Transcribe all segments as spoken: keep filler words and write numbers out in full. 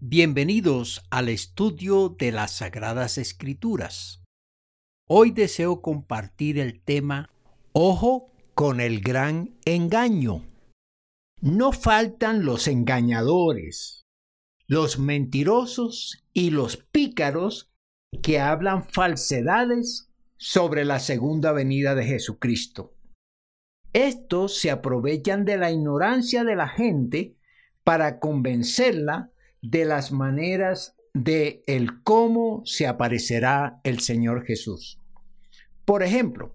Bienvenidos al estudio de las Sagradas Escrituras. Hoy deseo compartir el tema Ojo con el gran engaño. No faltan los engañadores, los mentirosos y los pícaros que hablan falsedades sobre la segunda venida de Jesucristo. Estos se aprovechan de la ignorancia de la gente para convencerla de las maneras de el cómo se aparecerá el Señor Jesús. Por ejemplo,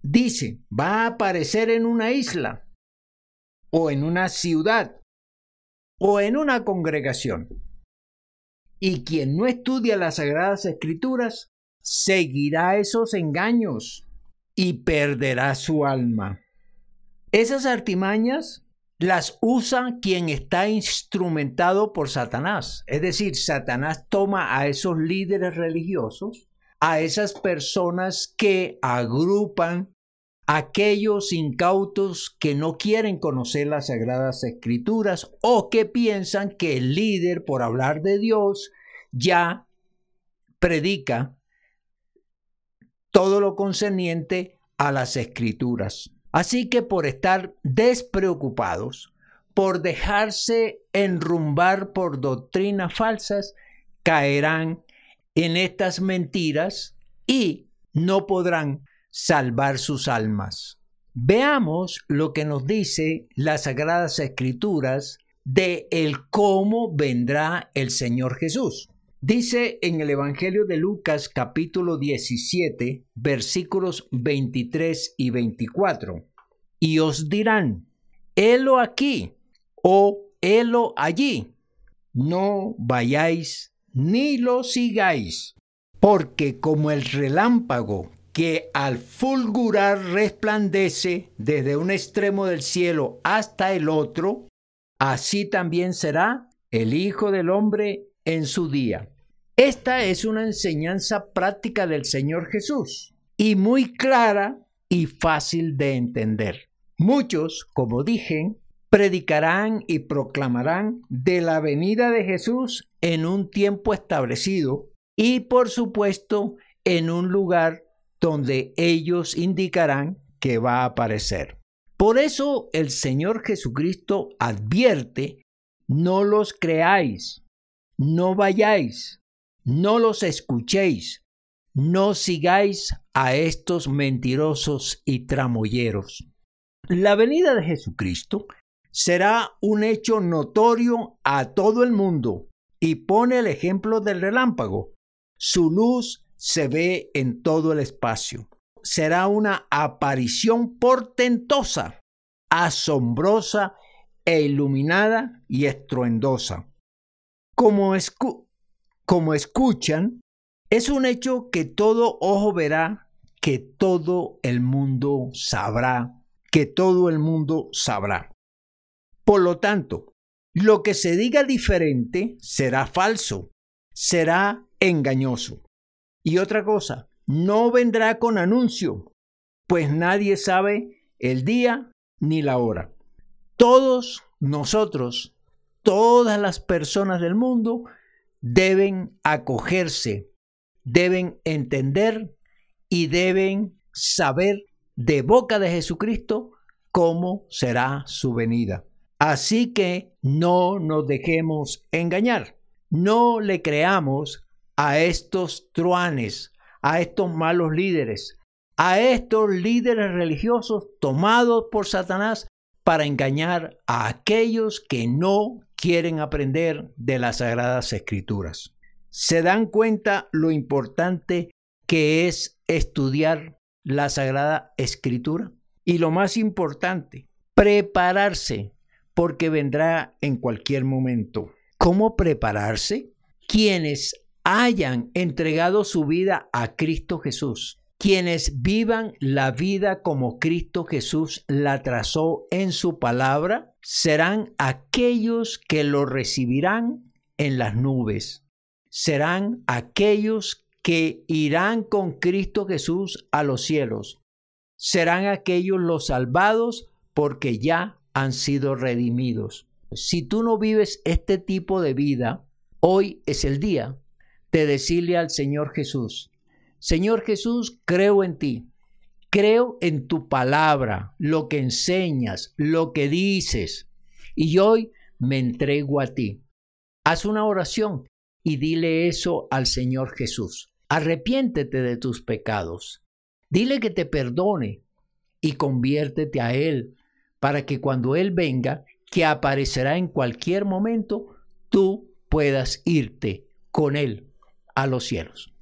dice, va a aparecer en una isla, o en una ciudad, o en una congregación. Y quien no estudia las Sagradas Escrituras, seguirá esos engaños y perderá su alma. Esas artimañas las usa quien está instrumentado por Satanás. Es decir, Satanás toma a esos líderes religiosos, a esas personas que agrupan a aquellos incautos que no quieren conocer las Sagradas Escrituras o que piensan que el líder, por hablar de Dios, ya predica todo lo concerniente a las Escrituras. Así que por estar despreocupados, por dejarse enrumbar por doctrinas falsas, caerán en estas mentiras y no podrán salvar sus almas. Veamos lo que nos dice las Sagradas Escrituras de el cómo vendrá el Señor Jesús. Dice en el Evangelio de Lucas capítulo diecisiete, versículos veintitrés y veinticuatro. Y os dirán, helo aquí o helo allí. No vayáis ni lo sigáis, porque como el relámpago que al fulgurar resplandece desde un extremo del cielo hasta el otro, así también será el Hijo del Hombre en su día. Esta es una enseñanza práctica del Señor Jesús y muy clara y fácil de entender. Muchos, como dije, predicarán y proclamarán de la venida de Jesús en un tiempo establecido y, por supuesto, en un lugar donde ellos indicarán que va a aparecer. Por eso el Señor Jesucristo advierte: no los creáis. No vayáis, no los escuchéis, no sigáis a estos mentirosos y tramoyeros. La venida de Jesucristo será un hecho notorio a todo el mundo y pone el ejemplo del relámpago. Su luz se ve en todo el espacio. Será una aparición portentosa, asombrosa e iluminada y estruendosa. Como, escu- como escuchan, es un hecho que todo ojo verá, que todo el mundo sabrá, que todo el mundo sabrá. Por lo tanto, lo que se diga diferente será falso, será engañoso. Y otra cosa, no vendrá con anuncio, pues nadie sabe el día ni la hora. Todos nosotros Todas las personas del mundo deben acogerse, deben entender y deben saber de boca de Jesucristo cómo será su venida. Así que no nos dejemos engañar, no le creamos a estos truanes, a estos malos líderes, a estos líderes religiosos tomados por Satanás para engañar a aquellos que no quieren aprender de las Sagradas Escrituras. ¿Se dan cuenta lo importante que es estudiar la Sagrada Escritura? Y lo más importante, prepararse, porque vendrá en cualquier momento. ¿Cómo prepararse? Quienes hayan entregado su vida a Cristo Jesús, quienes vivan la vida como Cristo Jesús la trazó en su palabra, serán aquellos que lo recibirán en las nubes. Serán aquellos que irán con Cristo Jesús a los cielos. Serán aquellos los salvados porque ya han sido redimidos. Si tú no vives este tipo de vida, hoy es el día de decirle al Señor Jesús: Señor Jesús, creo en ti, creo en tu palabra, lo que enseñas, lo que dices, y hoy me entrego a ti. Haz una oración y dile eso al Señor Jesús. Arrepiéntete de tus pecados, dile que te perdone y conviértete a Él, para que cuando Él venga, que aparecerá en cualquier momento, tú puedas irte con Él a los cielos.